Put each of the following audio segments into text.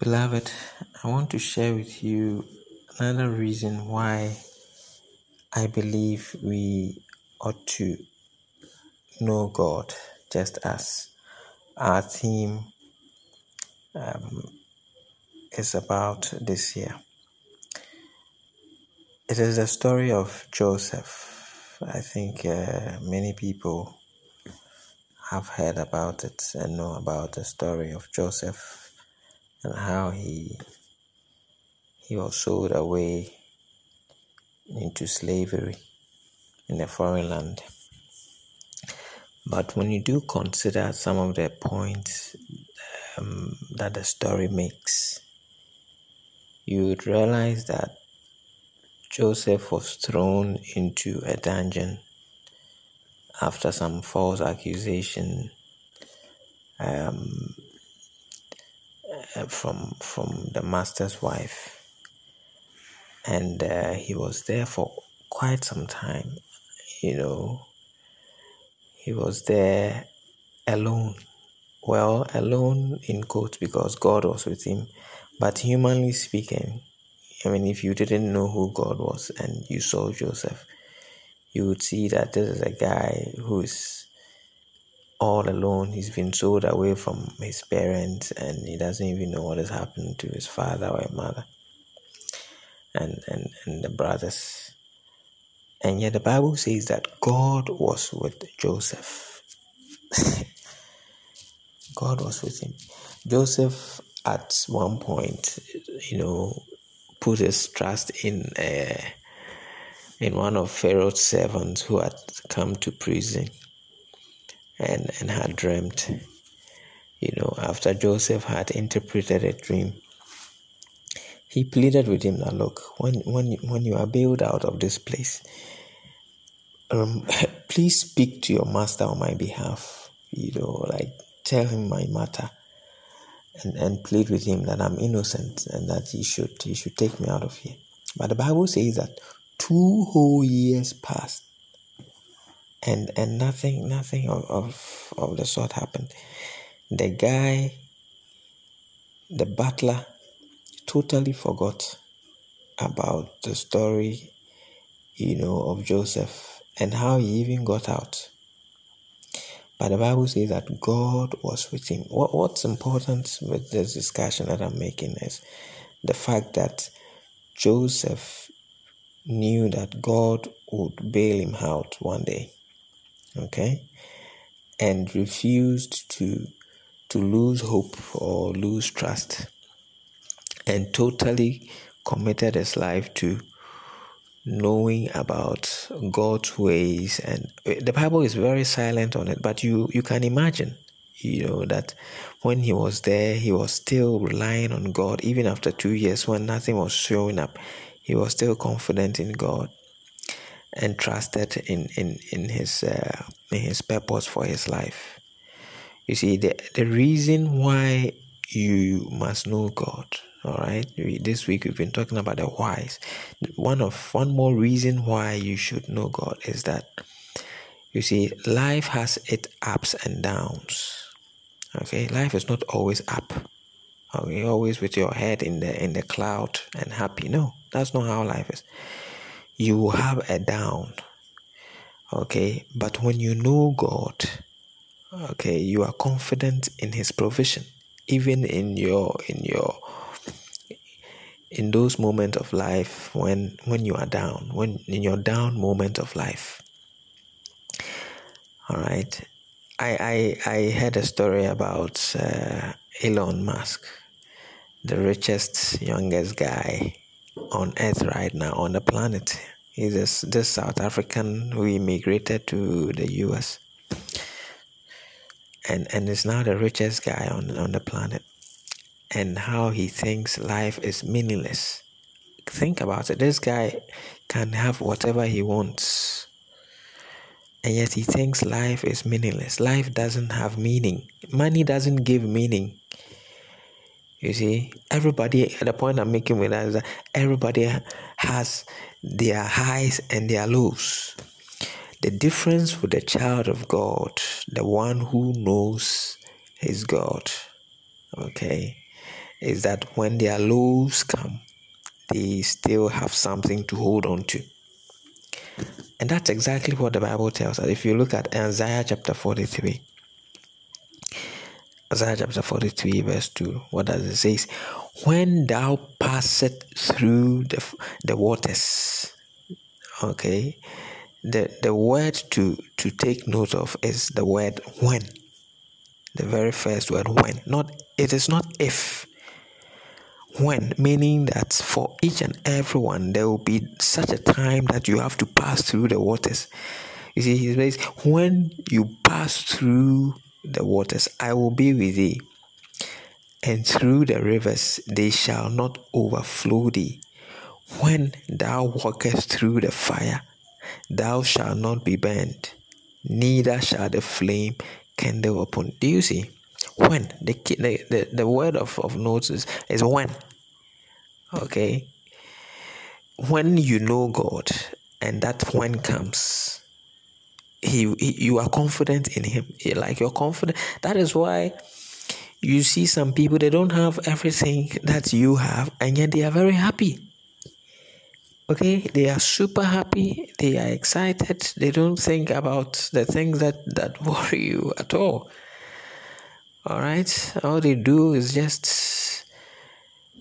Beloved, I want to share with you another reason why I believe we ought to know God, just as our theme is about this year. It is the story of Joseph. I think many people have heard about it and know about the story of Joseph and how he was sold away into slavery in a foreign land. But when you do consider some of the points that the story makes, you would realize that Joseph was thrown into a dungeon after some false accusation from the master's wife, and he was there for quite some time. You know, he was there alone. Well, alone in quotes, because God was with him. But humanly speaking, I mean, if you didn't know who God was and you saw Joseph, you would see that this is a guy who is all alone. He's been sold away from his parents and he doesn't even know what has happened to his father or mother and the brothers. And yet the Bible says that God was with Joseph. God was with him. Joseph, at one point, you know, put his trust in one of Pharaoh's servants who had come to prison and had dreamt. You know, after Joseph had interpreted a dream, he pleaded with him that, look, when you are bailed out of this place, please speak to your master on my behalf. You know, like, tell him my matter. And plead with him that I'm innocent and that he should take me out of here. But the Bible says that 2 whole years passed and nothing of the sort happened. The guy, the butler, totally forgot about the story, you know, of Joseph and how he even got out. But the Bible says that God was with him. What's important with this discussion that I'm making is the fact that Joseph knew that God would bail him out one day, okay? And refused to lose hope or lose trust, and totally committed his life to knowing about God's ways. And the Bible is very silent on it, but you can imagine, you know, that when he was there, he was still relying on God. Even after 2 years, when nothing was showing up, he was still confident in God and trusted in his purpose for his life. You see, the reason why you must know God. All right, this week we've been talking about the whys. One more reason why you should know God is that, you see, life has its ups and downs. Okay, life is not always up. Okay, always with your head in the cloud and happy. No, that's not how life is. You will have a down. Okay, but when you know God, okay, you are confident in His provision, even in those moments of life when you are down, when in your down moment of life. All right, I heard a story about Elon Musk, the richest, youngest guy on earth right now, on the planet. He's this South African who immigrated to the US and is now the richest guy on the planet. And how he thinks life is meaningless. Think about it. This guy can have whatever he wants, and yet he thinks life is meaningless. Life doesn't have meaning. Money doesn't give meaning. You see, everybody, the point I'm making with that is that everybody has their highs and their lows. The difference with the child of God, the one who knows his God, okay, is that when their lows come, they still have something to hold on to. And that's exactly what the Bible tells us. If you look at Isaiah chapter 43, Isaiah chapter 43 verse 2, what does it say? When thou passest through the waters, okay, the word to take note of is the word when. The very first word, when. Not, it is not if. When, meaning that for each and everyone there will be such a time that you have to pass through the waters. You see, he says, when you pass through the waters, I will be with thee, and through the rivers they shall not overflow thee. When thou walkest through the fire, thou shalt not be burnt, neither shall the flame kindle upon. Do you see? When the word of notes is when. Okay, when you know God, and that when comes, you are confident in Him. Like, you're confident. That is why you see some people, they don't have everything that you have, and yet they are very happy. Okay, they are super happy, they are excited, they don't think about the things that worry you at all. Alright, all they do is just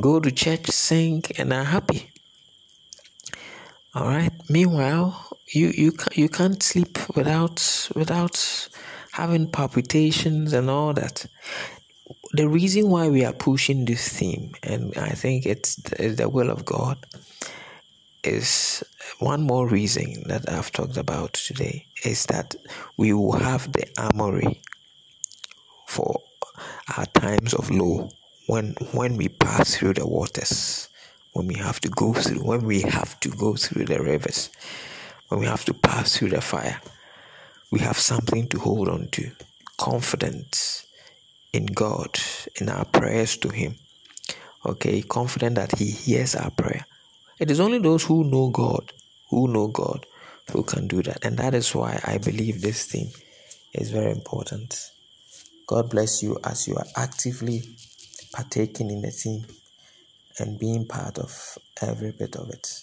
go to church, sing, and are happy. Alright, meanwhile, you can't sleep without having palpitations and all that. The reason why we are pushing this theme, and I think it's the will of God, is one more reason that I've talked about today, is that we will have the armory for our times of low, when we pass through the waters, when we have to go through the rivers, when we have to pass through the fire. We have something to hold on to, confident in God, in our prayers to Him. Okay, confident that He hears our prayer. It is only those who know God, who can do that. And that is why I believe this thing is very important. God bless you as you are actively partaking in the theme and being part of every bit of it.